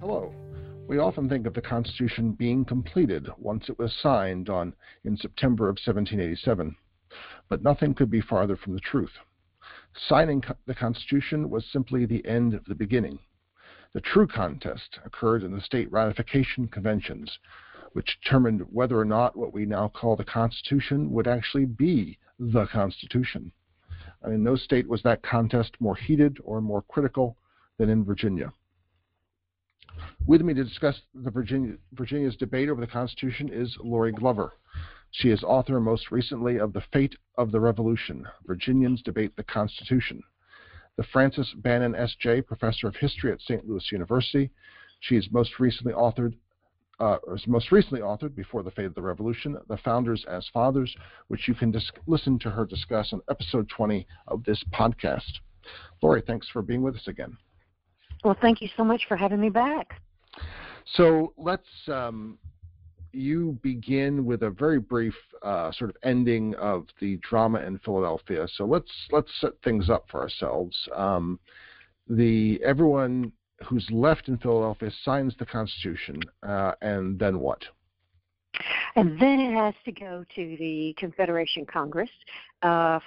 Hello. We often think of the Constitution being completed once it was signed in September of 1787, but nothing could be farther from the truth. Signing the Constitution was simply the end of the beginning. The true contest occurred in the state ratification conventions, which determined whether or not what we now call the Constitution would actually be the Constitution. And in no state was that contest more heated or more critical than in Virginia. With me to discuss the Virginia's debate over the Constitution is Lori Glover. She is author most recently of The Fate of the Revolution, Virginians Debate the Constitution. The Francis Bannon, S.J., Professor of History at St. Louis University, she is most recently authored, before the Fate of the Revolution, The Founders as Fathers, which you can listen to her discuss on episode 20 of this podcast. Lori, thanks for being with us again. Well, thank you so much for having me back. So let's you begin with a very brief sort of ending of the drama in Philadelphia. So let's set things up for ourselves. Everyone who's left in Philadelphia signs the Constitution, and then what? And then it has to go to the Confederation Congress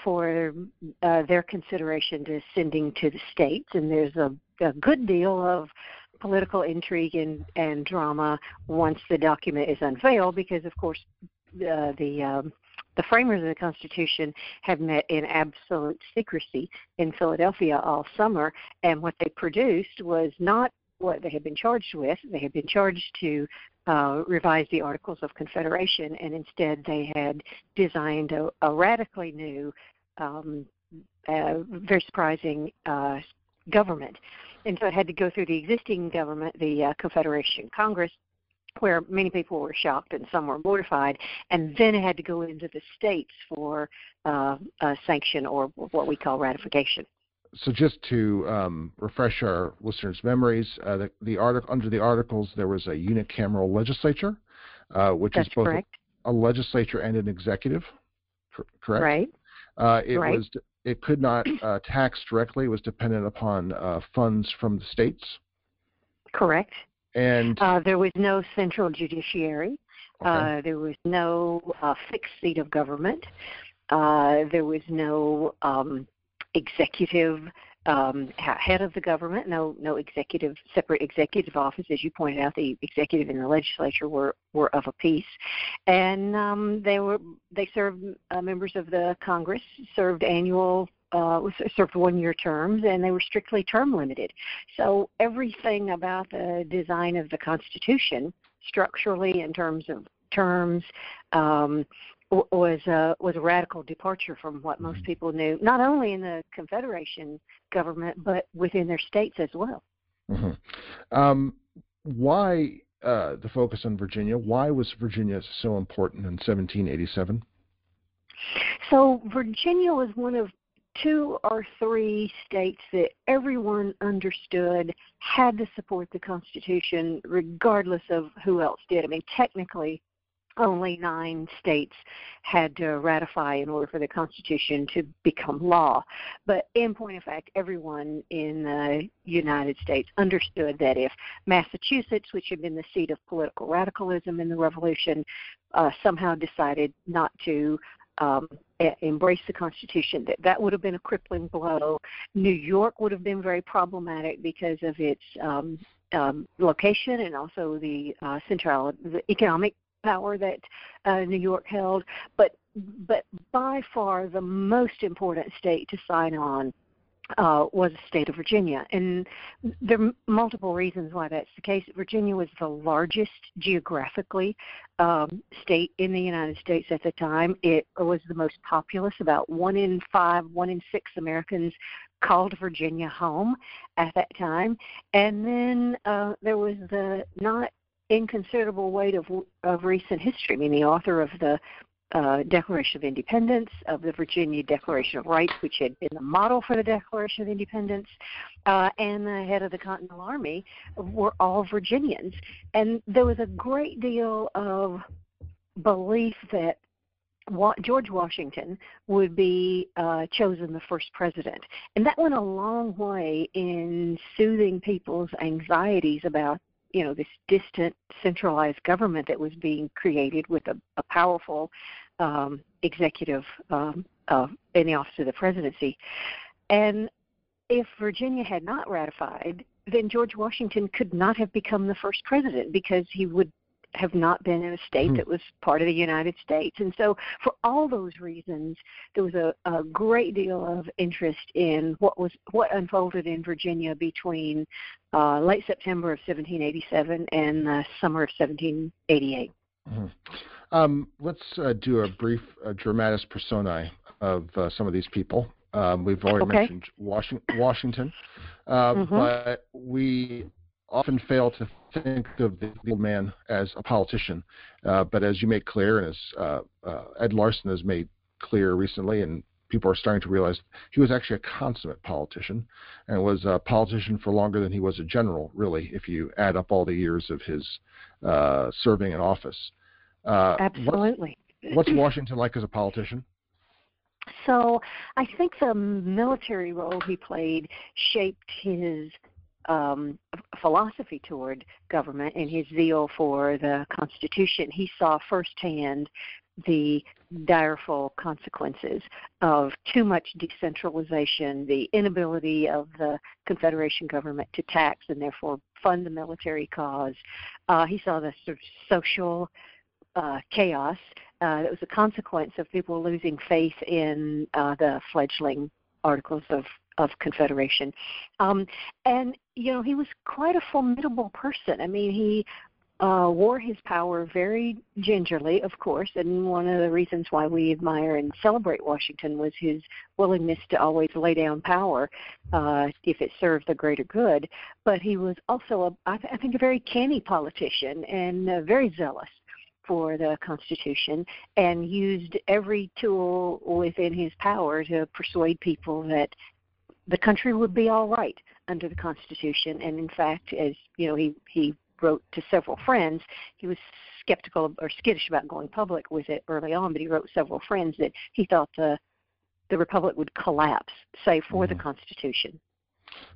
for their consideration to sending to the states, and there's a good deal of political intrigue and drama once the document is unveiled, because, of course, the framers of the Constitution have met in absolute secrecy in Philadelphia all summer, and what they produced was not what they had been charged with. They had been charged to revise the Articles of Confederation, and instead they had designed a radically new, very surprising government. And so it had to go through the existing government, the Confederation Congress, where many people were shocked and some were mortified, and then it had to go into the states for sanction, or what we call ratification. So just to refresh our listeners' memories, under the Articles there was a unicameral legislature, which That's is both correct. A legislature and an executive, correct? Right. It could not tax directly. It was dependent upon funds from the states. Correct. And there was no central judiciary. Okay. There was no fixed seat of government. There was no executive head of the government. No executive, separate executive office. As you pointed out, the executive and the legislature were of a piece, and they served members of the Congress served annual. Served one-year terms, and they were strictly term-limited. So everything about the design of the Constitution, structurally in terms of terms, was a radical departure from what most people knew, not only in the Confederation government, but within their states as well. Mm-hmm. Why the focus on Virginia? Why was Virginia so important in 1787? So Virginia was one of two or three states that everyone understood had to support the Constitution regardless of who else did. I mean, technically, only 9 states had to ratify in order for the Constitution to become law. But in point of fact, everyone in the United States understood that if Massachusetts, which had been the seat of political radicalism in the Revolution, somehow decided not to embrace the Constitution, that would have been a crippling blow. New York would have been very problematic because of its location and also the economic power that New York held. But by far the most important state to sign on was the state of Virginia, and there are multiple reasons why that's the case. Virginia was the largest geographically state in the United States at the time. It was the most populous. About 1 in 5, 1 in 6 Americans called Virginia home at that time. And then there was the not inconsiderable weight of recent history. I mean, the author of the Declaration of Independence, of the Virginia Declaration of Rights, which had been the model for the Declaration of Independence, and the head of the Continental Army were all Virginians. And there was a great deal of belief that George Washington would be chosen the first president. And that went a long way in soothing people's anxieties about, you know, this distant centralized government that was being created with a powerful executive in the office of the presidency. And if Virginia had not ratified, then George Washington could not have become the first president, because he would have not been in a state that was part of the United States. And so for all those reasons, there was a great deal of interest in what unfolded in Virginia between late September of 1787 and the summer of 1788. Let's do a brief dramatis personae of some of these people. We've already mentioned Washington, but we often fail to think of the old man as a politician, but as you make clear, and as Ed Larson has made clear recently, and people are starting to realize, he was actually a consummate politician, and was a politician for longer than he was a general, really, if you add up all the years of his serving in office. Absolutely. What's Washington like as a politician? So I think the military role he played shaped his philosophy toward government and his zeal for the Constitution. He saw firsthand the direful consequences of too much decentralization, the inability of the Confederation government to tax and therefore fund the military cause. He saw the sort of social chaos that was a consequence of people losing faith in the fledgling Articles of Confederation. And, you know, he was quite a formidable person. I mean, he wore his power very gingerly, of course, and one of the reasons why we admire and celebrate Washington was his willingness to always lay down power if it served the greater good. But he was also, I think, a very canny politician and very zealous for the Constitution, and used every tool within his power to persuade people that the country would be all right under the Constitution. And in fact, as you know, he wrote to several friends. He was skeptical or skittish about going public with it early on, but he wrote several friends that he thought the Republic would collapse, save for the Constitution.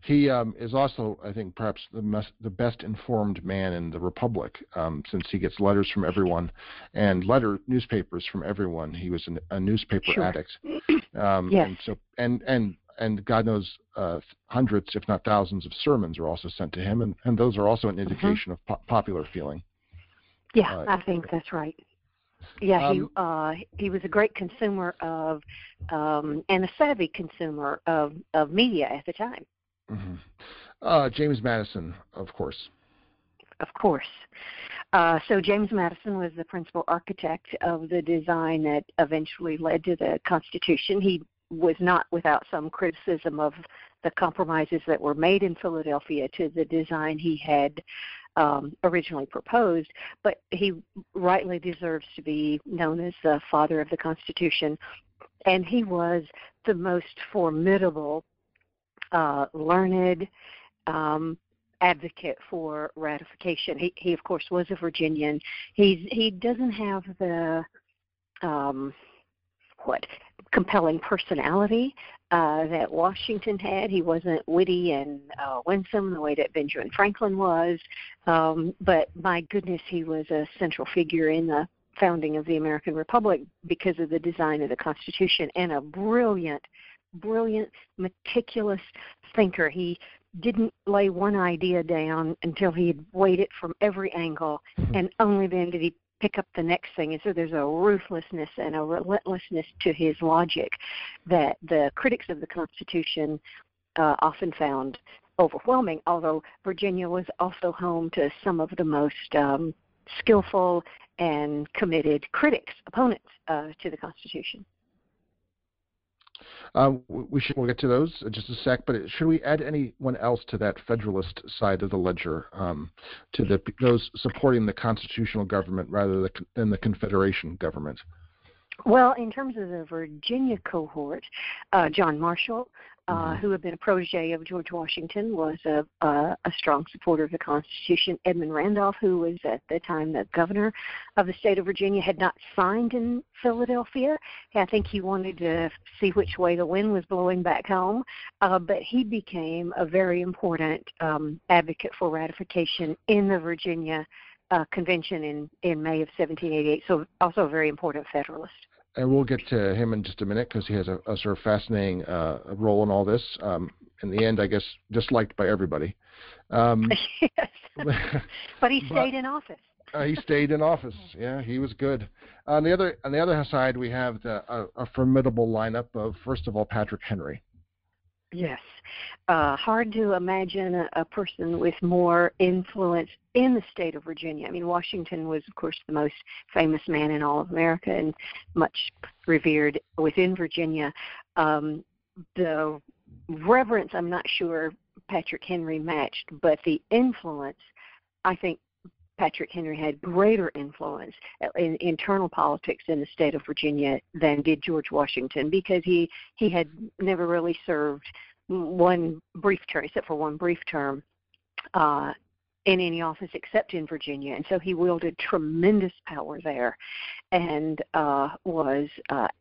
He is also, I think, perhaps the best informed man in the Republic, since he gets letters from everyone and newspapers from everyone. He was a newspaper addict. Yes. And so, and God knows hundreds, if not thousands, of sermons are also sent to him, and those are also an indication of popular feeling. Yeah, I think that's right. Yeah, he was a great consumer of, and a savvy consumer of media at the time. James Madison, of course. Of course. So James Madison was the principal architect of the design that eventually led to the Constitution. He was not without some criticism of the compromises that were made in Philadelphia to the design he had originally proposed, but he rightly deserves to be known as the father of the Constitution. And he was the most formidable, learned advocate for ratification. He of course was a Virginian. He doesn't have the compelling personality that Washington had. He wasn't witty and winsome the way that Benjamin Franklin was, but my goodness, he was a central figure in the founding of the American Republic because of the design of the Constitution, and a brilliant, meticulous thinker. He didn't lay one idea down until he had weighed it from every angle, and only then did he pick up the next thing. And so there's a ruthlessness and a relentlessness to his logic that the critics of the Constitution often found overwhelming, although Virginia was also home to some of the most skillful and committed opponents to the Constitution. We'll get to those in just a sec, but should we add anyone else to that Federalist side of the ledger, to those supporting the constitutional government rather than the Confederation government? Well, in terms of the Virginia cohort, John Marshall, who had been a protege of George Washington, was a strong supporter of the Constitution. Edmund Randolph, who was at the time the governor of the state of Virginia, had not signed in Philadelphia. I think he wanted to see which way the wind was blowing back home, but he became a very important advocate for ratification in the Virginia Convention in May of 1788, so also a very important Federalist. And we'll get to him in just a minute because he has a sort of fascinating role in all this. In the end, I guess, disliked by everybody. Yes, but he stayed in office. He stayed in office. Yeah, he was good. On the other side, we have a formidable lineup of, first of all, Patrick Henry. Yes. Hard to imagine a person with more influence in the state of Virginia. I mean, Washington was, of course, the most famous man in all of America and much revered within Virginia. The reverence, I'm not sure Patrick Henry matched, but the influence, I think Patrick Henry had greater influence in internal politics in the state of Virginia than did George Washington, because he had never really served one brief term, except for one brief term, in any office except in Virginia. And so he wielded tremendous power there and was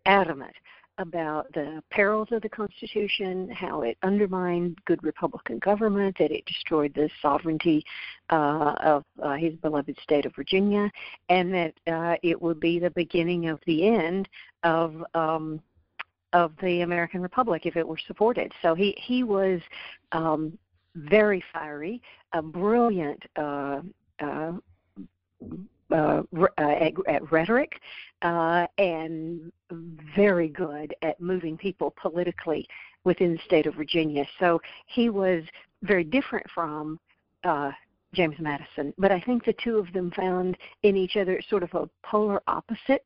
adamant about the perils of the Constitution, how it undermined good Republican government, that it destroyed the sovereignty of his beloved state of Virginia, and that it would be the beginning of the end of the American Republic if it were supported. So he was very fiery, a brilliant at rhetoric, and very good at moving people politically within the state of Virginia. So he was very different from James Madison, but I think the two of them found in each other sort of a polar opposite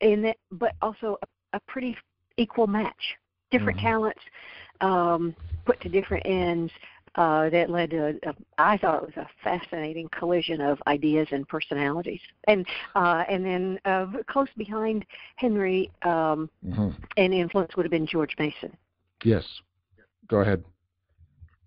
in it, but also a pretty equal match. Different talents put to different ends. That led to, I thought it was a fascinating collision of ideas and personalities. And then close behind Henry and influence would have been George Mason. Yes. Go ahead.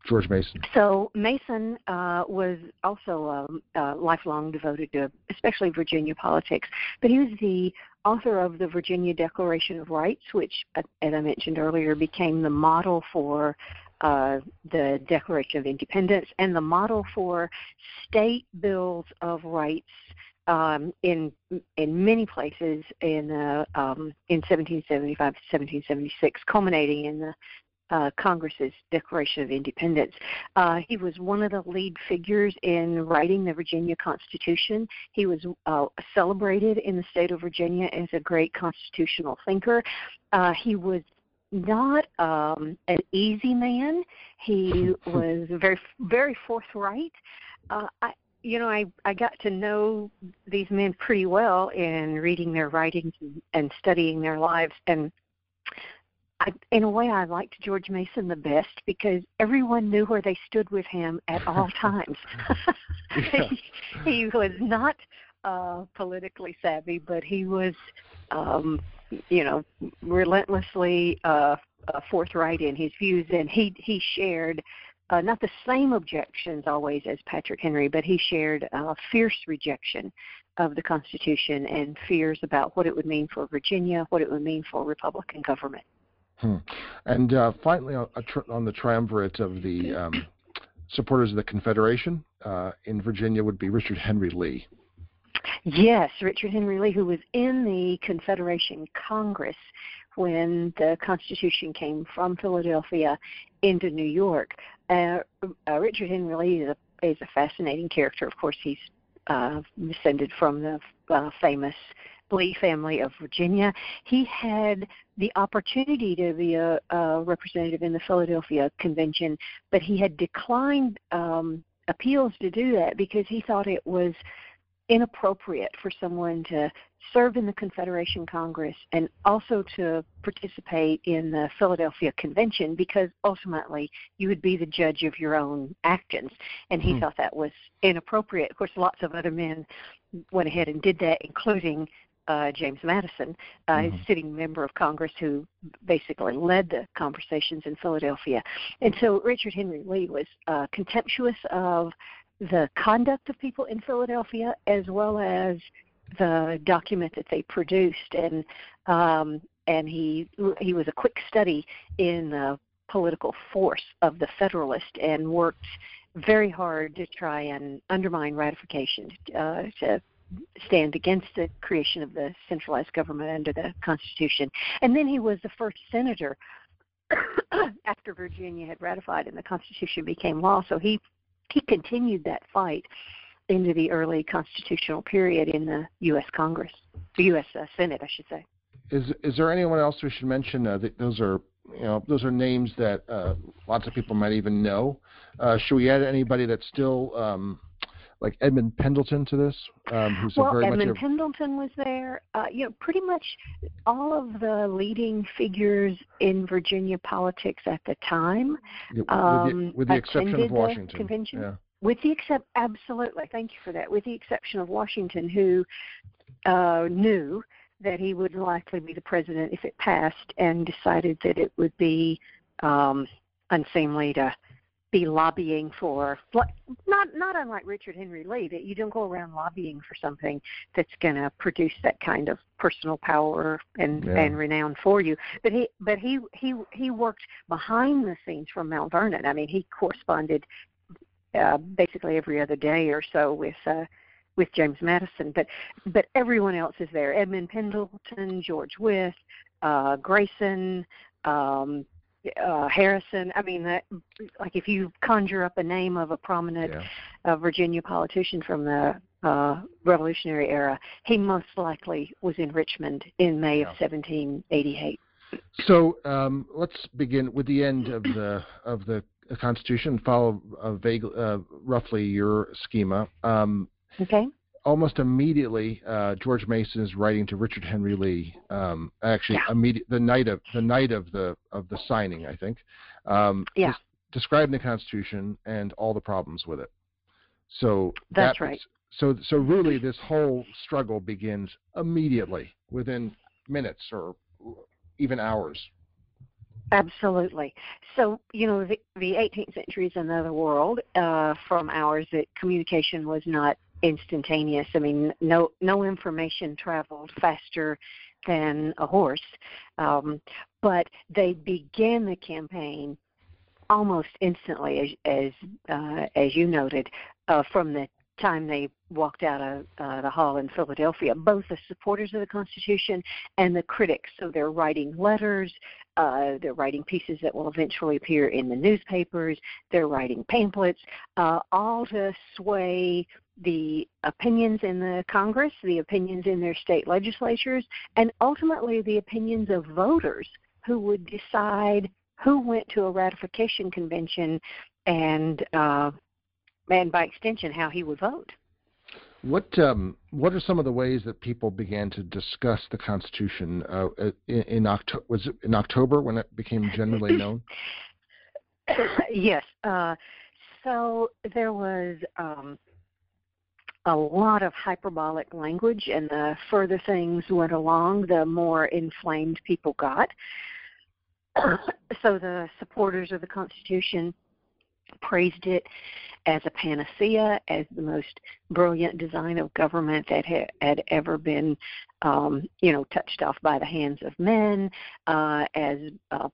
George Mason. So Mason was also lifelong devoted to especially Virginia politics, but he was the author of the Virginia Declaration of Rights, which, as I mentioned earlier, became the model for the Declaration of Independence and the model for state bills of rights in many places in 1775 to 1776, culminating in the Congress's Declaration of Independence. He was one of the lead figures in writing the Virginia Constitution. He was celebrated in the state of Virginia as a great constitutional thinker. He was not an easy man. He was very, very forthright. I got to know these men pretty well in reading their writings and studying their lives, and in a way, I liked George Mason the best because everyone knew where they stood with him at all times. He was not politically savvy, but he was, relentlessly forthright in his views, and he shared not the same objections always as Patrick Henry, but he shared a fierce rejection of the Constitution and fears about what it would mean for Virginia, what it would mean for Republican government. And finally, on the triumvirate of the supporters of the Confederation in Virginia would be Richard Henry Lee. Yes, Richard Henry Lee, who was in the Confederation Congress when the Constitution came from Philadelphia into New York. Richard Henry Lee is a fascinating character. Of course, he's descended from the famous Lee family of Virginia. He had the opportunity to be a representative in the Philadelphia Convention, but he had declined appeals to do that because he thought it was inappropriate for someone to serve in the Confederation Congress and also to participate in the Philadelphia Convention, because ultimately you would be the judge of your own actions. And he thought that was inappropriate. Of course, lots of other men went ahead and did that, including James Madison, a sitting member of Congress who basically led the conversations in Philadelphia. And so Richard Henry Lee was contemptuous of the conduct of people in Philadelphia, as well as the document that they produced, and he was a quick study in the political force of the Federalist and worked very hard to try and undermine ratification, to stand against the creation of the centralized government under the Constitution. And then he was the first senator after Virginia had ratified and the Constitution became law. So he continued that fight into the early constitutional period in the U.S. Congress, the U.S. Senate, I should say. Is there anyone else we should mention? Those are names that lots of people might even know. Should we add anybody that's still like Edmund Pendleton to this? Pendleton was there. Pretty much all of the leading figures in Virginia politics at the time, with the exception of Washington. Convention. Yeah. Absolutely, thank you for that. With the exception of Washington, who knew that he would likely be the president if it passed, and decided that it would be unseemly to be lobbying for, not unlike Richard Henry Lee, that you don't go around lobbying for something that's going to produce that kind of personal power and renown for you. But he worked behind the scenes from Mount Vernon. I mean, he corresponded basically every other day or so with James Madison, but everyone else is there. Edmund Pendleton, George Wythe, Grayson, Harrison. I mean, if you conjure up a name of a prominent Virginia politician from the Revolutionary era, he most likely was in Richmond in May of 1788. So let's begin with the end of the Constitution. Follow roughly your schema. Okay. Almost immediately, George Mason is writing to Richard Henry Lee. The night of the signing, I think. Describing the Constitution and all the problems with it. So that's right. So really, this whole struggle begins immediately, within minutes or even hours. Absolutely. So, the 18th century is another world from ours, that communication was not instantaneous. I mean, no information traveled faster than a horse, but they began the campaign almost instantly, as you noted, from the time they walked out of the hall in Philadelphia, both the supporters of the Constitution and the critics. So they're writing letters, they're writing pieces that will eventually appear in the newspapers, they're writing pamphlets, all to sway the opinions in the Congress, the opinions in their state legislatures, and ultimately the opinions of voters who would decide who went to a ratification convention and by extension, how he would vote. What are some of the ways that people began to discuss the Constitution in October, when it became generally known? Yes. So there was a lot of hyperbolic language, and the further things went along, the more inflamed people got. So the supporters of the Constitution praised it as a panacea, as the most brilliant design of government that had ever been, touched off by the hands of men, as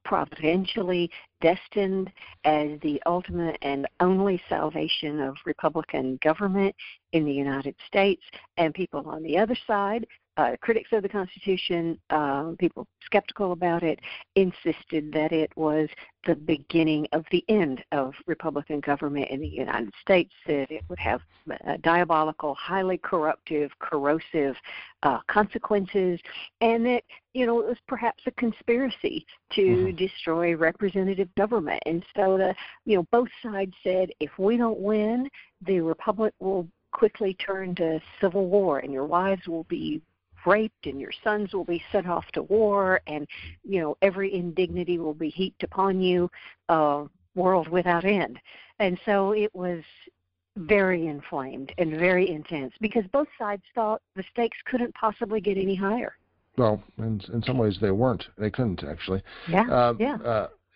providentially destined, as the ultimate and only salvation of Republican government in the United States. And people on the other side, critics of the Constitution, people skeptical about it, insisted that it was the beginning of the end of Republican government in the United States, that it would have diabolical, highly corruptive, corrosive consequences, and that, it was perhaps a conspiracy to destroy representative government. And so both sides said, if we don't win, the Republic will quickly turn to civil war, and your wives will be raped, and your sons will be sent off to war, and, you know, every indignity will be heaped upon you, world without end. And so it was very inflamed and very intense because both sides thought the stakes couldn't possibly get any higher. Well, in some ways they weren't. They couldn't, actually. Yeah.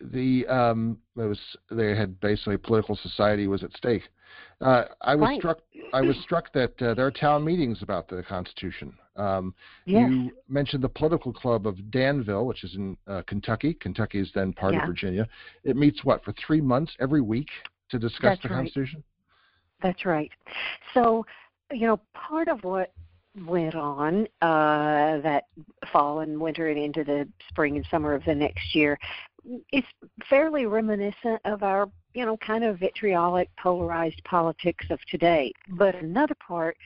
They had basically political society was at stake. I was struck that there are town meetings about the Constitution. You mentioned the political club of Danville, which is in Kentucky. Kentucky is then part of Virginia. It meets, what, for 3 months every week to discuss the Constitution? That's right. So, you know, part of what went on that fall and winter and into the spring and summer of the next year, it's fairly reminiscent of our, you know, kind of vitriolic, polarized politics of today. But another part,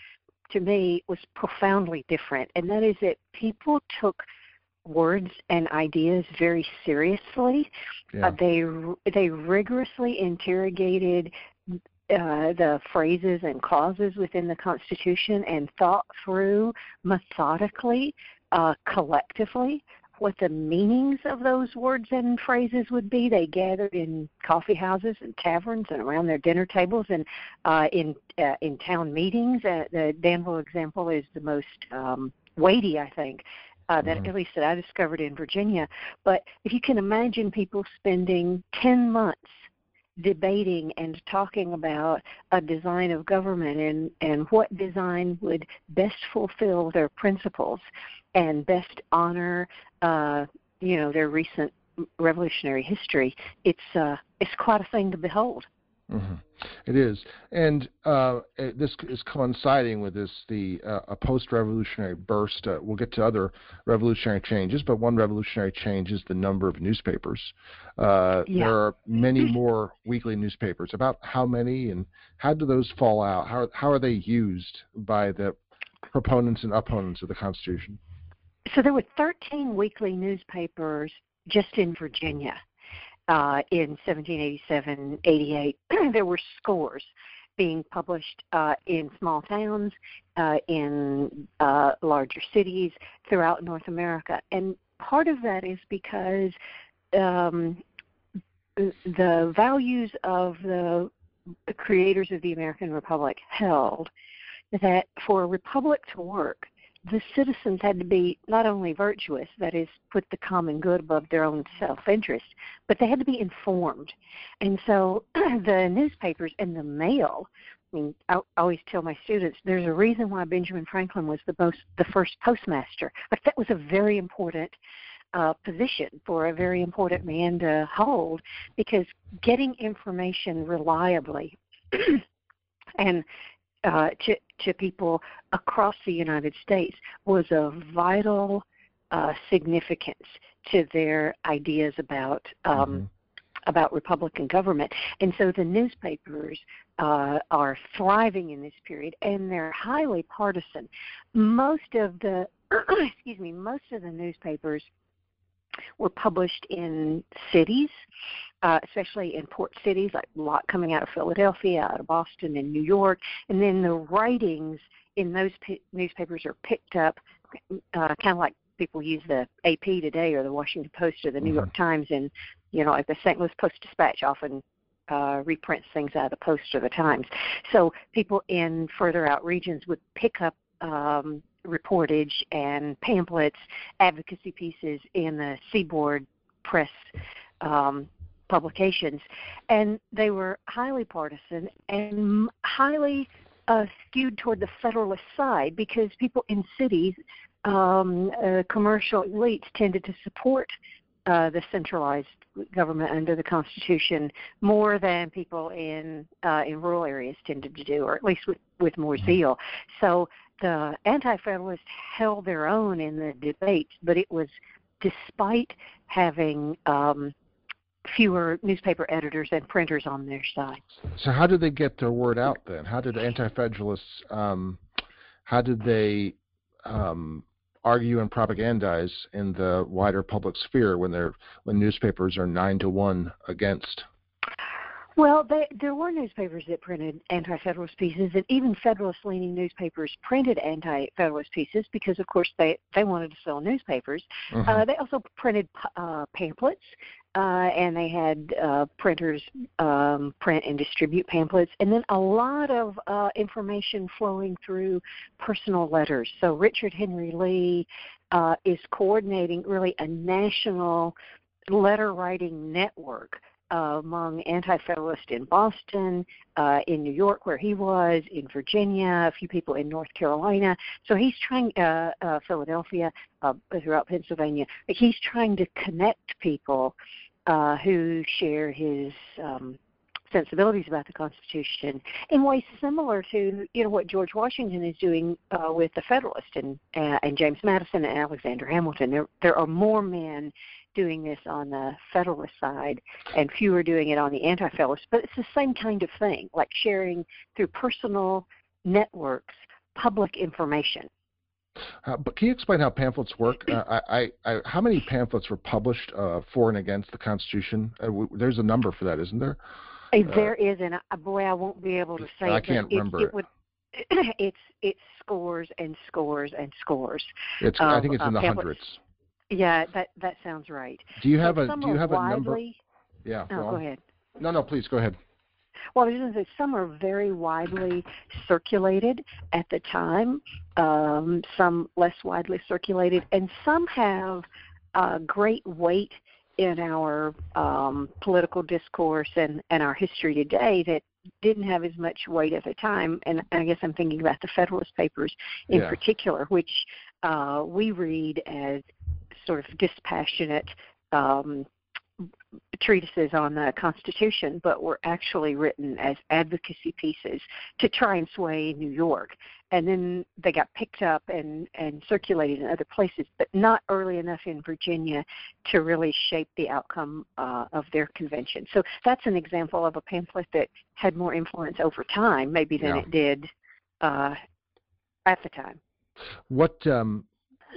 to me, was profoundly different, and that is that people took words and ideas very seriously. Yeah. They rigorously interrogated the phrases and clauses within the Constitution and thought through methodically, collectively, what the meanings of those words and phrases would be. They gathered in coffee houses and taverns and around their dinner tables and in town meetings. The Danville example is the most weighty, I think, that at least that I discovered in Virginia. But if you can imagine people spending 10 months debating and talking about a design of government and what design would best fulfill their principles and best honor, you know, their recent revolutionary history, it's quite a thing to behold. Mm-hmm. It is, and this is coinciding with a post-revolutionary burst. We'll get to other revolutionary changes, but one revolutionary change is the number of newspapers. There are many more weekly newspapers. About how many, and how do those fall out? How are they used by the proponents and opponents of the Constitution? So there were 13 weekly newspapers just in Virginia. In 1787, 88, there were scores being published in small towns, in larger cities throughout North America. And part of that is because the values of the creators of the American Republic held that for a republic to work, the citizens had to be not only virtuous, that is, put the common good above their own self-interest, but they had to be informed. And so the newspapers and the mail, I mean, I always tell my students, there's a reason why Benjamin Franklin was the first postmaster. Like, that was a very important position for a very important man to hold, because getting information reliably and to people across the United States was of vital significance to their ideas about Republican government. And so the newspapers are thriving in this period, and they're highly partisan. Most of the newspapers were published in cities, especially in port cities, like a lot coming out of Philadelphia, out of Boston, and New York. And then the writings in those newspapers are picked up, kind of like people use the AP today or the Washington Post or the New York Times, and, you know, like the St. Louis Post-Dispatch often reprints things out of the Post or the Times. So people in further out regions would pick up reportage and pamphlets, advocacy pieces in the Seaboard Press publications, and they were highly partisan and highly skewed toward the Federalist side, because people in cities, commercial elites, tended to support the centralized government under the Constitution more than people in rural areas tended to do, or at least with more zeal. So the Anti-Federalists held their own in the debates, but it was despite having fewer newspaper editors and printers on their side. So how did they get their word out then? How did Anti-Federalists, argue and propagandize in the wider public sphere when newspapers are 9-1 against? Well, there were newspapers that printed anti-Federalist pieces, and even Federalist-leaning newspapers printed anti-Federalist pieces because, of course, they wanted to sell newspapers. Mm-hmm. They also printed pamphlets, and they had printers print and distribute pamphlets, and then a lot of information flowing through personal letters. So Richard Henry Lee is coordinating really a national letter-writing network among anti-Federalists in Boston, in New York where he was, in Virginia, a few people in North Carolina. So he's trying, Philadelphia, throughout Pennsylvania. He's trying to connect people who share his sensibilities about the Constitution in ways similar to, you know, what George Washington is doing with the Federalists and James Madison and Alexander Hamilton. There are more men doing this on the Federalist side and fewer doing it on the anti-Federalist, but it's the same kind of thing, like sharing through personal networks public information. But can you explain how pamphlets work? How many pamphlets were published for and against the Constitution? There's a number for that, isn't there? There is, and boy, I won't be able to say. I can't remember it. It's scores and scores and scores. I think it's in the hundreds. Yeah, that sounds right. Do you have a number? Yeah. Go ahead. No, please go ahead. Well, I was going to say some are very widely circulated at the time, some less widely circulated, and some have great weight in our political discourse and our history today that didn't have as much weight at the time. And I guess I'm thinking about the Federalist Papers in particular, which we read as sort of dispassionate treatises on the Constitution, but were actually written as advocacy pieces to try and sway New York. And then they got picked up and circulated in other places, but not early enough in Virginia to really shape the outcome of their convention. So that's an example of a pamphlet that had more influence over time, maybe, than it did at the time.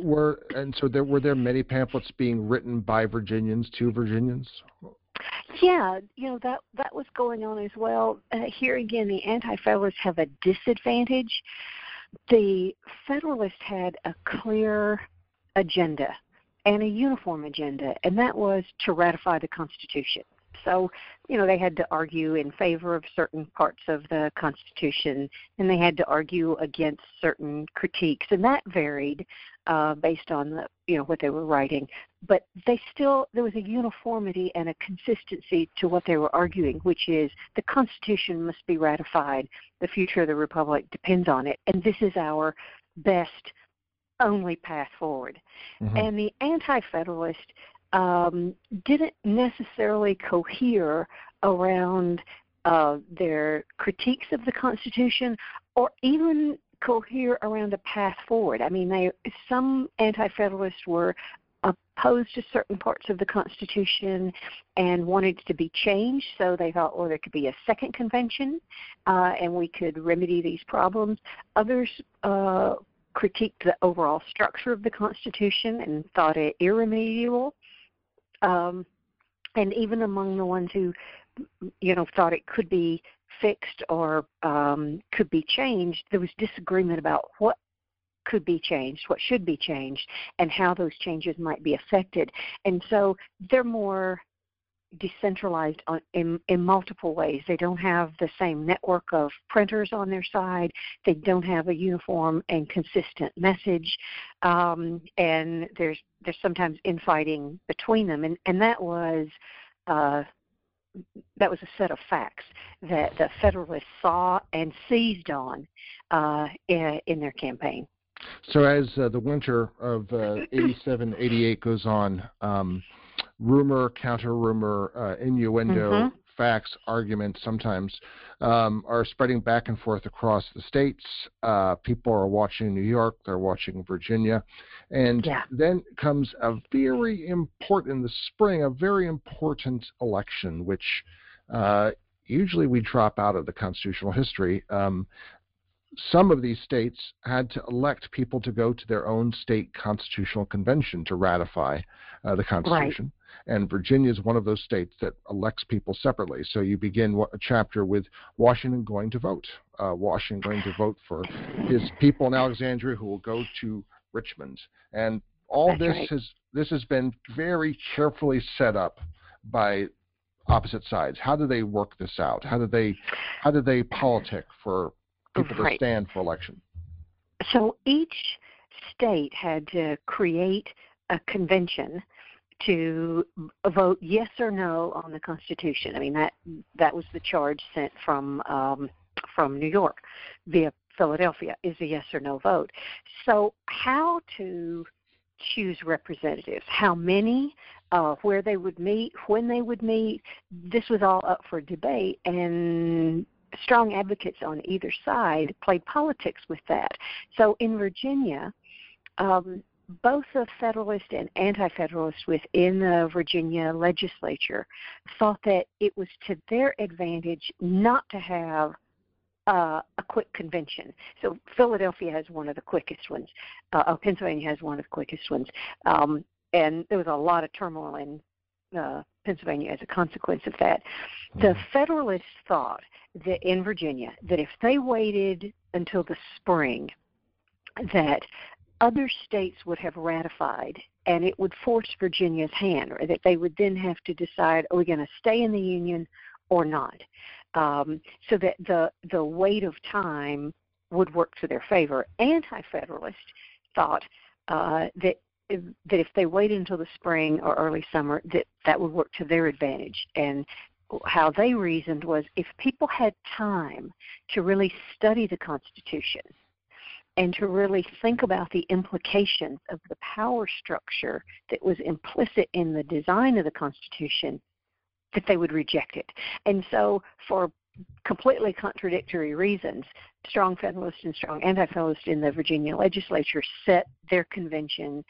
Were there many pamphlets being written by Virginians to Virginians? Yeah, you know, that was going on as well. Here again, the anti-Federalists have a disadvantage. The Federalists had a clear agenda and a uniform agenda, and that was to ratify the Constitution. So, you know, they had to argue in favor of certain parts of the Constitution, and they had to argue against certain critiques, and that varied based on what they were writing. But there was a uniformity and a consistency to what they were arguing, which is the Constitution must be ratified. The future of the Republic depends on it, and this is our best, only path forward. Mm-hmm. And the anti-Federalist didn't necessarily cohere around their critiques of the Constitution or even cohere around a path forward. I mean, some anti-Federalists were opposed to certain parts of the Constitution and wanted to be changed, so they thought, there could be a second convention and we could remedy these problems. Others critiqued the overall structure of the Constitution and thought it irremediable. And even among the ones who, thought it could be fixed or could be changed, there was disagreement about what could be changed, what should be changed, and how those changes might be affected. And so they're more decentralized in multiple ways. They don't have the same network of printers on their side. They don't have a uniform and consistent message, and there's sometimes infighting between them. And that was a set of facts that the Federalists saw and seized on in their campaign. So as the winter of 87-88 goes on, rumor, counter-rumor, innuendo, mm-hmm. facts, arguments sometimes are spreading back and forth across the states. People are watching New York. They're watching Virginia. And then comes in the spring, a very important election, which usually we drop out of the constitutional history. Some of these states had to elect people to go to their own state constitutional convention to ratify the Constitution. and Virginia is one of those states that elects people separately. So you begin a chapter with Washington going to vote. Washington going to vote for his people in Alexandria who will go to Richmond. And all this has been very carefully set up by opposite sides. How do they work this out? How do they politic for people to stand for election? So each state had to create a convention to vote yes or no on the Constitution. I mean, that was the charge sent from New York via Philadelphia, is a yes or no vote. So how to choose representatives, how many, where they would meet, when they would meet, this was all up for debate, and strong advocates on either side played politics with that. So in Virginia, both the Federalist and Anti-Federalist within the Virginia legislature thought that it was to their advantage not to have a quick convention. So Philadelphia has one of the quickest ones. Pennsylvania has one of the quickest ones. And there was a lot of turmoil in Pennsylvania as a consequence of that. The Federalists thought that in Virginia that if they waited until the spring, that other states would have ratified, and it would force Virginia's hand, or that they would then have to decide, are we going to stay in the Union or not? So that the weight of time would work to their favor. Anti-Federalists thought that if they waited until the spring or early summer, that would work to their advantage. And how they reasoned was, if people had time to really study the Constitution and to really think about the implications of the power structure that was implicit in the design of the Constitution, that they would reject it. And so for completely contradictory reasons, strong Federalist and strong Anti-Federalist in the Virginia legislature set their convention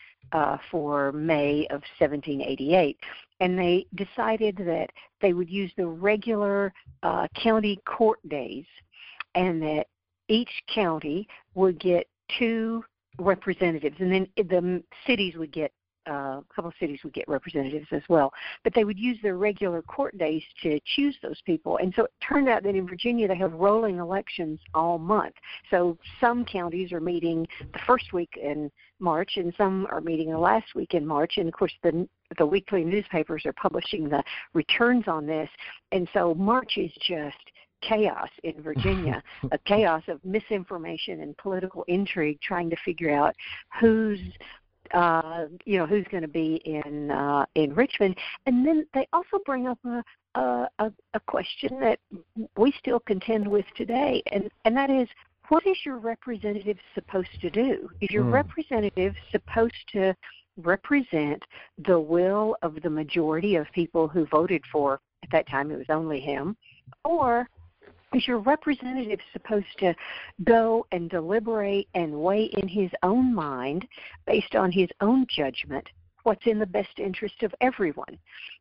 for May of 1788, and they decided that they would use the regular county court days, and that each county would get 2 representatives, and then the cities would get a couple of cities would get representatives as well, but they would use their regular court days to choose those people. And so it turned out that in Virginia they have rolling elections all month. So some counties are meeting the first week in March, and some are meeting the last week in March. And of course the weekly newspapers are publishing the returns on this. And so March is just chaos in Virginia, a chaos of misinformation and political intrigue, trying to figure out who's going to be in Richmond. And then they also bring up a question that we still contend with today, and that is, what is your representative supposed to do? Is your representative supposed to represent the will of the majority of people who voted for, at that time it was only him, or is your representative supposed to go and deliberate and weigh in his own mind, based on his own judgment, what's in the best interest of everyone?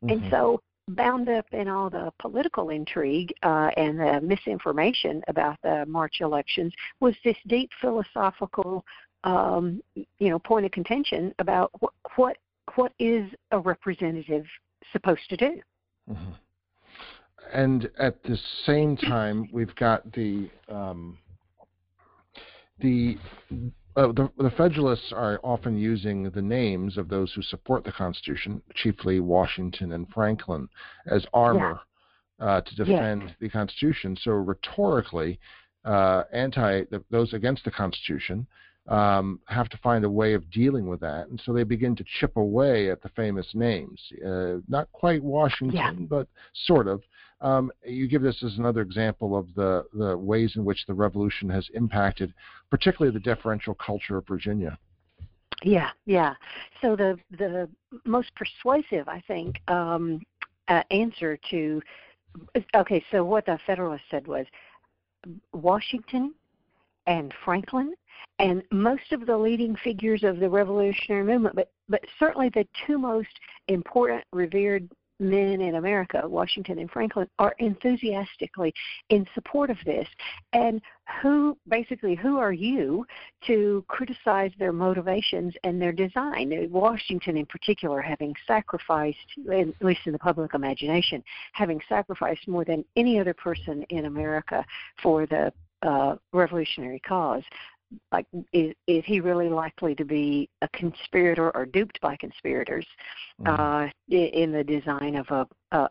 And so bound up in all the political intrigue and the misinformation about the March elections was this deep philosophical point of contention about what is a representative supposed to do. And at the same time, we've got the Federalists are often using the names of those who support the Constitution, chiefly Washington and Franklin, as armor to defend the Constitution. So rhetorically, those against the Constitution have to find a way of dealing with that, and so they begin to chip away at the famous names. Not quite Washington, but sort of. You give this as another example of the ways in which the Revolution has impacted, particularly the deferential culture of Virginia. So the most persuasive, I think, answer to so what the Federalists said was Washington and Franklin, and most of the leading figures of the revolutionary movement, but certainly the two most important, revered men in America, Washington and Franklin, are enthusiastically in support of this. And who are you to criticize their motivations and their design? Washington in particular, having sacrificed, at least in the public imagination, having sacrificed more than any other person in America for the revolutionary cause. Like, is he really likely to be a conspirator or duped by conspirators in the design of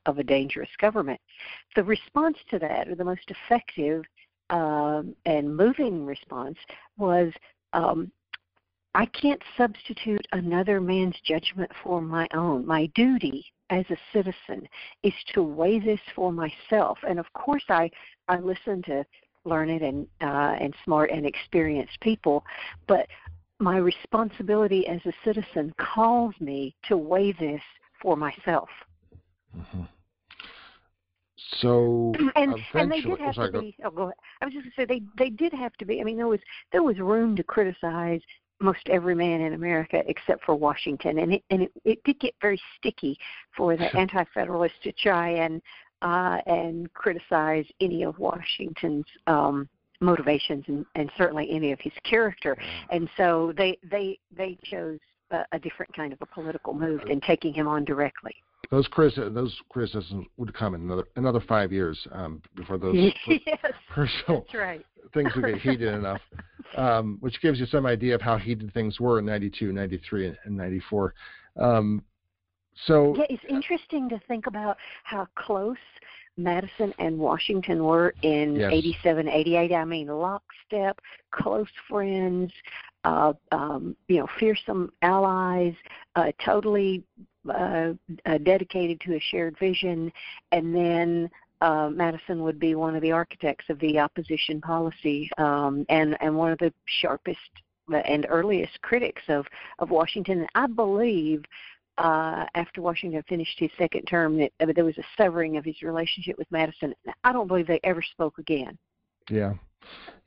a dangerous government? The response to that, or the most effective and moving response, was, I can't substitute another man's judgment for my own. My duty as a citizen is to weigh this for myself. And, of course, I listen to learned and smart and experienced people, but my responsibility as a citizen calls me to weigh this for myself. Mm-hmm. So and they did have to be. Oh, go ahead. I was just going to say they did have to be. I mean, there was room to criticize most every man in America except for Washington, and it did get very sticky for the anti-federalists to try and criticize any of Washington's motivations and certainly any of his character. And so they chose a different kind of a political move than taking him on directly. Those criticisms would come in another 5 years before those yes, personal right. things would get heated enough, which gives you some idea of how heated things were in 92, 93, and 94. So yeah, it's interesting to think about how close Madison and Washington were in 87, 88. I mean, lockstep, close friends, fearsome allies, totally dedicated to a shared vision. And then Madison would be one of the architects of the opposition policy and one of the sharpest and earliest critics of Washington. And I believe after Washington finished his second term, there was a severing of his relationship with Madison. I don't believe they ever spoke again. Yeah,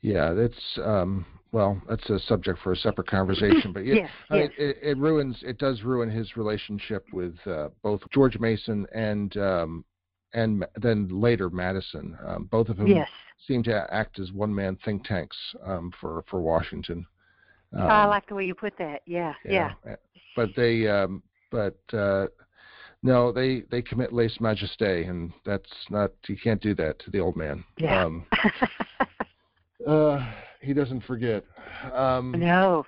that's that's a subject for a separate conversation. But it does ruin his relationship with both George Mason and then later Madison. Both of them seem to act as one-man think tanks for Washington. I like the way you put that. Yeah. But they. No, they commit lèse majesté, and that's not, you can't do that to the old man. Yeah. He doesn't forget. No.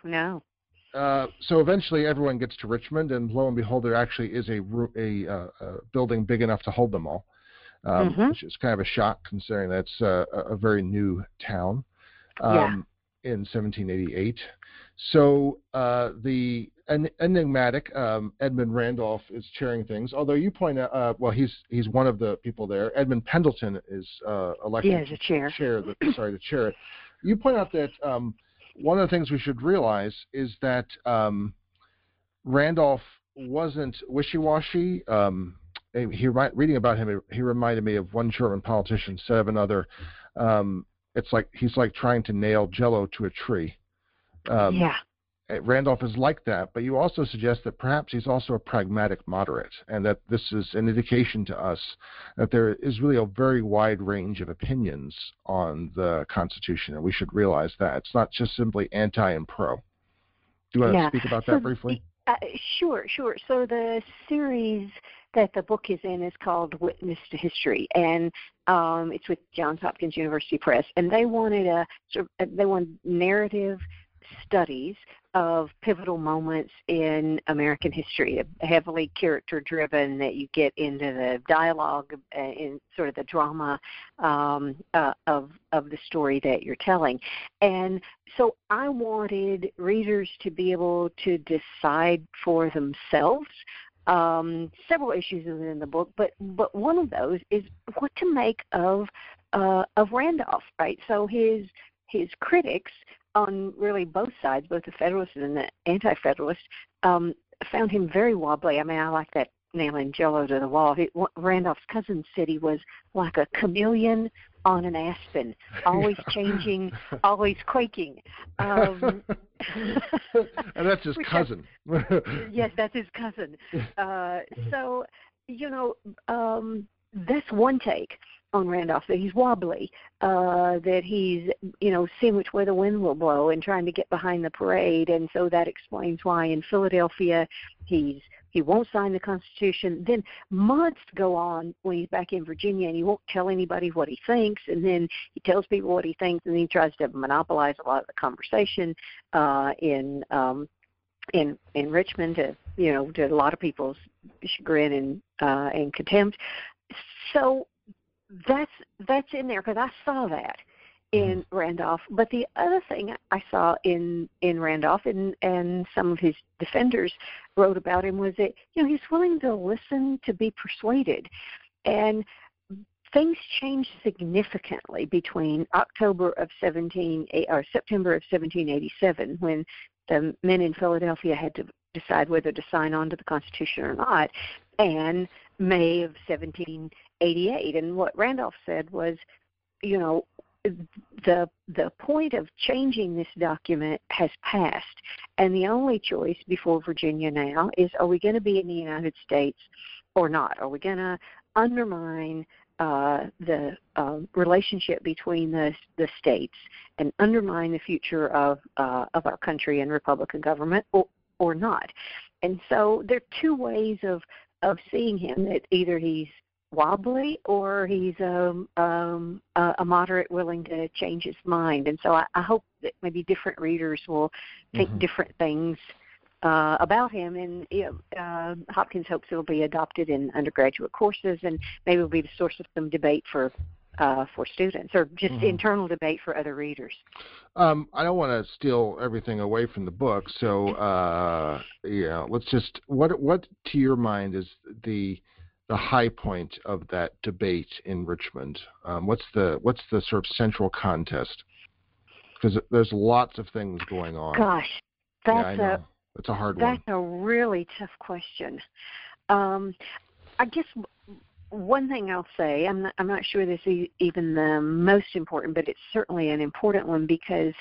So eventually everyone gets to Richmond, and lo and behold, there actually is a building big enough to hold them all, which is kind of a shock considering that's a very new town in 1788. So the enigmatic Edmund Randolph is chairing things, although you point out, he's one of the people there. Edmund Pendleton is elected to chair it. You point out that one of the things we should realize is that Randolph wasn't wishy-washy. Reading about him, he reminded me of one German politician said of another, it's like he's like trying to nail Jell-O to a tree. Randolph is like that, but you also suggest that perhaps he's also a pragmatic moderate, and that this is an indication to us that there is really a very wide range of opinions on the Constitution, and we should realize that. It's not just simply anti and pro. Do you want to speak about that briefly? Sure. So the series that the book is in is called Witness to History, and it's with Johns Hopkins University Press, and they wanted narrative studies of pivotal moments in American history, heavily character-driven, that you get into the dialogue in sort of the drama of the story that you're telling. And so I wanted readers to be able to decide for themselves several issues in the book, but one of those is what to make of Randolph, right? So his critics on really both sides, both the Federalists and the Anti-Federalists, found him very wobbly. I mean, I like that nailing Jell-O to the wall. Randolph's cousin said he was like a chameleon on an aspen, always changing, always quaking. And that's his cousin. Yes, that's his cousin. So you know, that's one take on Randolph, that he's wobbly, that he's, you know, seeing which way the wind will blow and trying to get behind the parade. And so that explains why in Philadelphia he won't sign the Constitution. Then months go on when he's back in Virginia, and he won't tell anybody what he thinks, and then he tells people what he thinks, and then he tries to monopolize a lot of the conversation in Richmond, to, you know, to a lot of people's chagrin and contempt. So that's in there, because I saw that in Randolph. But the other thing I saw in Randolph, and some of his defenders wrote about him, was that, you know, he's willing to listen, to be persuaded. And things changed significantly between September of 1787, when the men in Philadelphia had to decide whether to sign on to the Constitution or not, and May of 1788. And what Randolph said was, you know, the point of changing this document has passed, and the only choice before Virginia now is, are we going to be in the United States or not? Are we going to undermine the relationship between the states and undermine the future of our country and Republican government, or not? And so there are two ways of seeing him, that either he's wobbly or he's a moderate willing to change his mind. And so I hope that maybe different readers will think different things about him, and you know, Hopkins hopes it will be adopted in undergraduate courses, and maybe it will be the source of some debate for students, or just internal debate for other readers. I don't want to steal everything away from the book, so yeah, let's just, what to your mind is the high point of that debate in Richmond? What's the sort of central contest? Because there's lots of things going on. Gosh, that's a hard one. That's a really tough question. I guess one thing I'll say, I'm not sure this is even the most important, but it's certainly an important one, because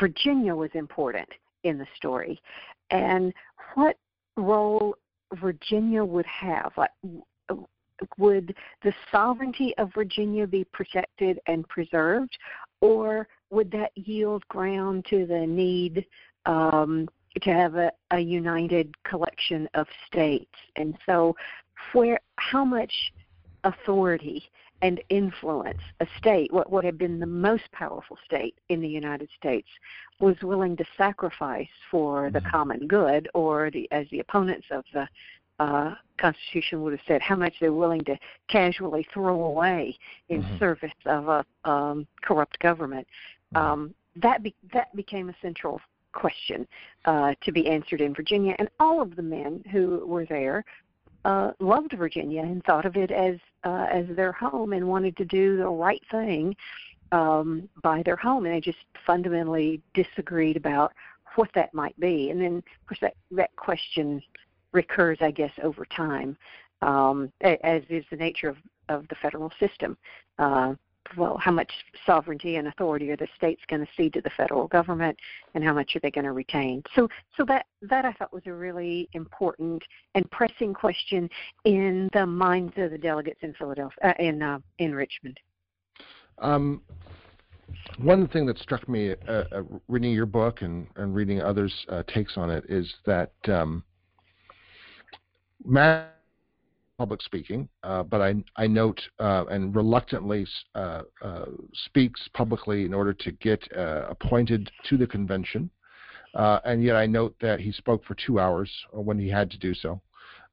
Virginia was important in the story, and what role Virginia would have. Like, would the sovereignty of Virginia be protected and preserved, or would that yield ground to the need to have a united collection of states? And so, how much authority and influence a state, what would have been the most powerful state in the United States, was willing to sacrifice for the common good, or as the opponents of the Constitution would have said, how much they're willing to casually throw away in service of a corrupt government. That became a central question to be answered in Virginia, and all of the men who were there loved Virginia and thought of it as their home, and wanted to do the right thing by their home, and they just fundamentally disagreed about what that might be. And then, of course, that question recurs, I guess, over time, as is the nature of the federal system. Well, how much sovereignty and authority are the states going to cede to the federal government, and how much are they going to retain? So that I thought was a really important and pressing question in the minds of the delegates in Philadelphia, in Richmond. One thing that struck me reading your book and reading others' takes on it is that public speaking, but I note and reluctantly speaks publicly in order to get appointed to the convention, and yet I note that he spoke for 2 hours when he had to do so.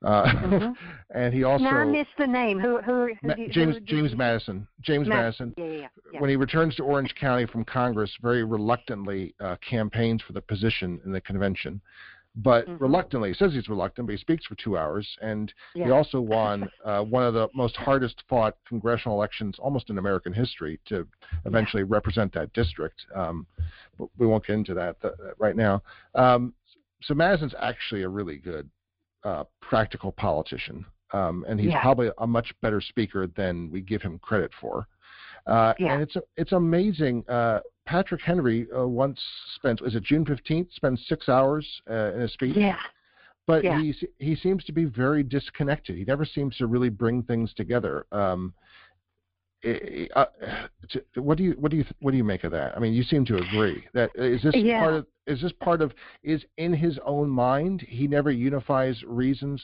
And he also, now I missed the name. James Madison. Yeah. When he returns to Orange County from Congress, very reluctantly campaigns for the position in the convention. But reluctantly, he says he's reluctant, but he speaks for 2 hours, and he also won one of the most hardest-fought congressional elections almost in American history to eventually represent that district. But we won't get into that right now. So Madison's actually a really good practical politician, and he's probably a much better speaker than we give him credit for. And it's amazing. Patrick Henry once spent, is it June 15th, spent 6 hours in a speech. Yeah. But yeah. he seems to be very disconnected. He never seems to really bring things together. What do you make of that? I mean, you seem to agree that is in his own mind he never unifies reasons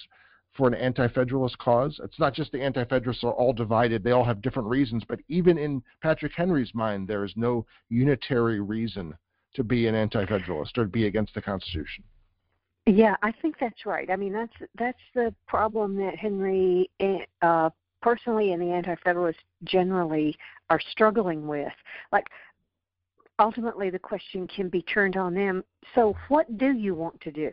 for an anti-federalist cause. It's not just the anti-federalists are all divided; they all have different reasons. But even in Patrick Henry's mind, there is no unitary reason to be an anti-federalist or to be against the Constitution. Yeah, I think that's right. I mean, that's the problem that Henry personally and the Anti-Federalists generally are struggling with. Like, ultimately the question can be turned on them, so what do you want to do?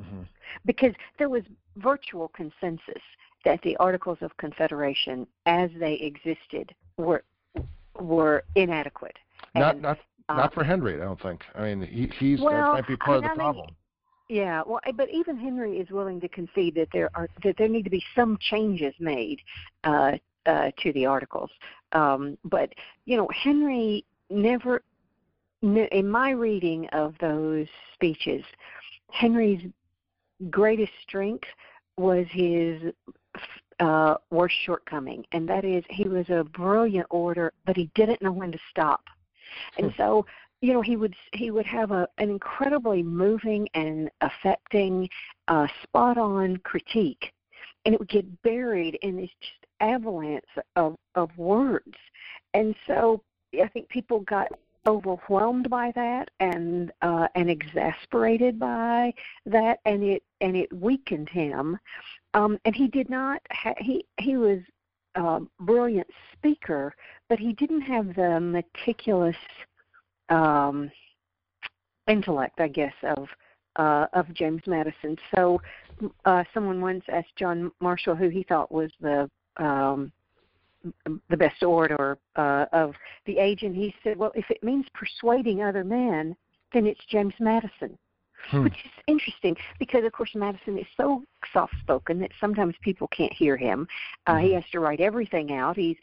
Mm-hmm. Because there was virtual consensus that the Articles of Confederation, as they existed, were inadequate. And, not for Henry, I don't think. I mean, that might be part of the problem. Yeah, well, but even Henry is willing to concede that there need to be some changes made to the Articles. But you know, Henry never, in my reading of those speeches, Henry's greatest strength was his worst shortcoming, and that is he was a brilliant orator, but he didn't know when to stop, and so. You know, he would have an incredibly moving and affecting, spot-on critique, and it would get buried in this just avalanche of words. And so I think people got overwhelmed by that and exasperated by that, and it weakened him. And he did not. He was a brilliant speaker, but he didn't have the meticulous intellect, I guess, of James Madison. So someone once asked John Marshall who he thought was the best orator of the age, and he said, well, if it means persuading other men, then it's James Madison. Which is interesting because, of course, Madison is so soft-spoken that sometimes people can't hear him. He has to write everything out. He's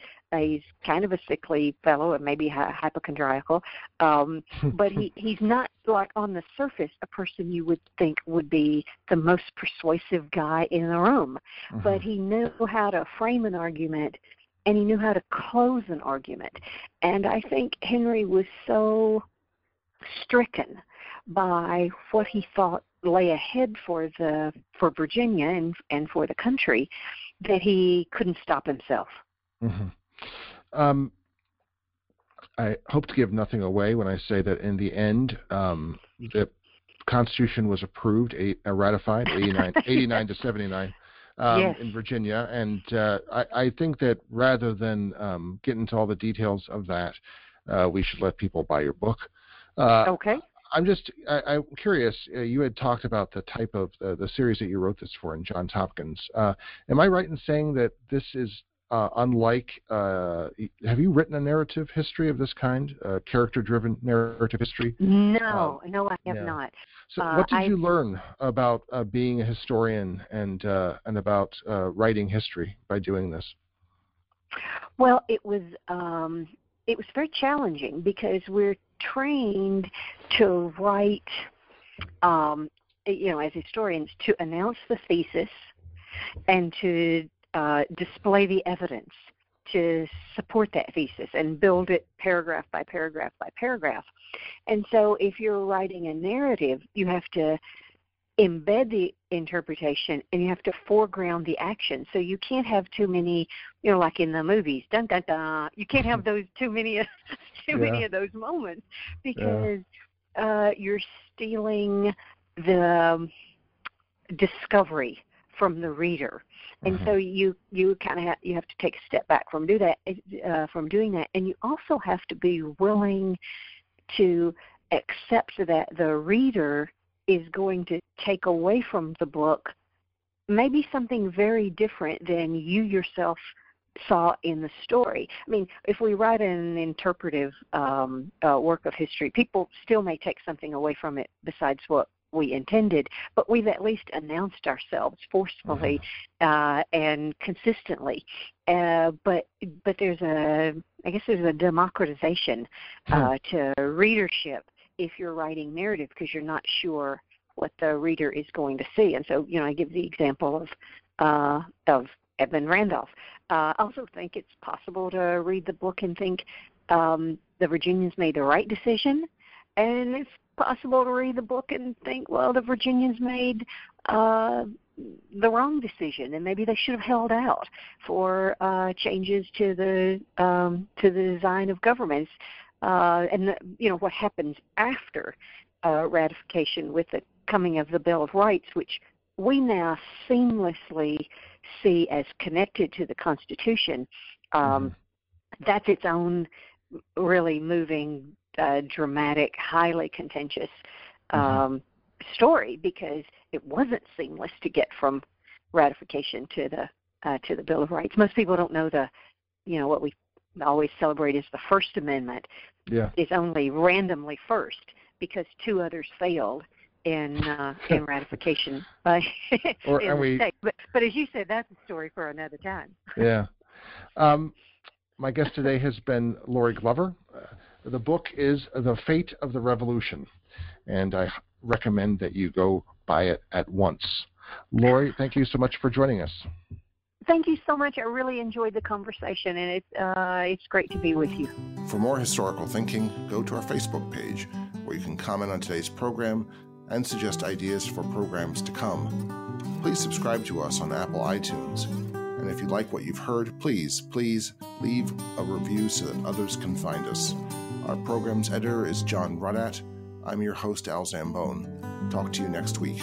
kind of a sickly fellow and maybe hypochondriacal, but he's not, like, on the surface a person you would think would be the most persuasive guy in the room. Mm-hmm. But he knew how to frame an argument, and he knew how to close an argument. And I think Henry was so stricken by what he thought lay ahead for Virginia and for the country that he couldn't stop himself. Mm-hmm. I hope to give nothing away when I say that in the end, the Constitution was approved, ratified, 89 to 79 in Virginia. And I think that rather than get into all the details of that, we should let people buy your book. Okay. I'm curious, you had talked about the type of the series that you wrote this for in Johns Hopkins. Am I right in saying that this is have you written a narrative history of this kind, a character-driven narrative history? No, I have not. So what did you learn about being a historian and about writing history by doing this? Well, it was very challenging because we're trained to write, as historians, to announce the thesis and to display the evidence to support that thesis and build it paragraph by paragraph by paragraph. And so if you're writing a narrative, you have to embed the interpretation and you have to foreground the action. So you can't have too many, like in the movies, dun dun dun. You can't have those too many of those moments because you're stealing the discovery from the reader. And so you kind of you have to take a step back from doing that, and you also have to be willing to accept that the reader is going to take away from the book maybe something very different than you yourself saw in the story. I mean, if we write an interpretive work of history, people still may take something away from it besides what we intended, but we've at least announced ourselves forcefully and consistently. But there's a democratization to readership if you're writing narrative because you're not sure what the reader is going to see. And so, I give the example of Edmund Randolph. I also think it's possible to read the book and think the Virginians made the right decision, and it's possible to read the book and think, well, the Virginians made the wrong decision, and maybe they should have held out for changes to the design of governments, and what happens after ratification with the coming of the Bill of Rights, which we now seamlessly see as connected to the Constitution. That's its own really moving, dramatic, highly contentious story, because it wasn't seamless to get from ratification to the Bill of Rights. Most people don't know what we always celebrate is the First Amendment. Yeah. It's only randomly first because two others failed in ratification by mistake. But as you said, that's a story for another time. Yeah. My guest today has been Lori Glover. The book is The Fate of the Revolution, and I recommend that you go buy it at once. Lori, thank you so much for joining us. Thank you so much. I really enjoyed the conversation, and it's great to be with you. For more historical thinking, go to our Facebook page, where you can comment on today's program and suggest ideas for programs to come. Please subscribe to us on Apple iTunes. And if you like what you've heard, please leave a review so that others can find us. Our program's editor is John Rudat. I'm your host, Al Zambone. Talk to you next week.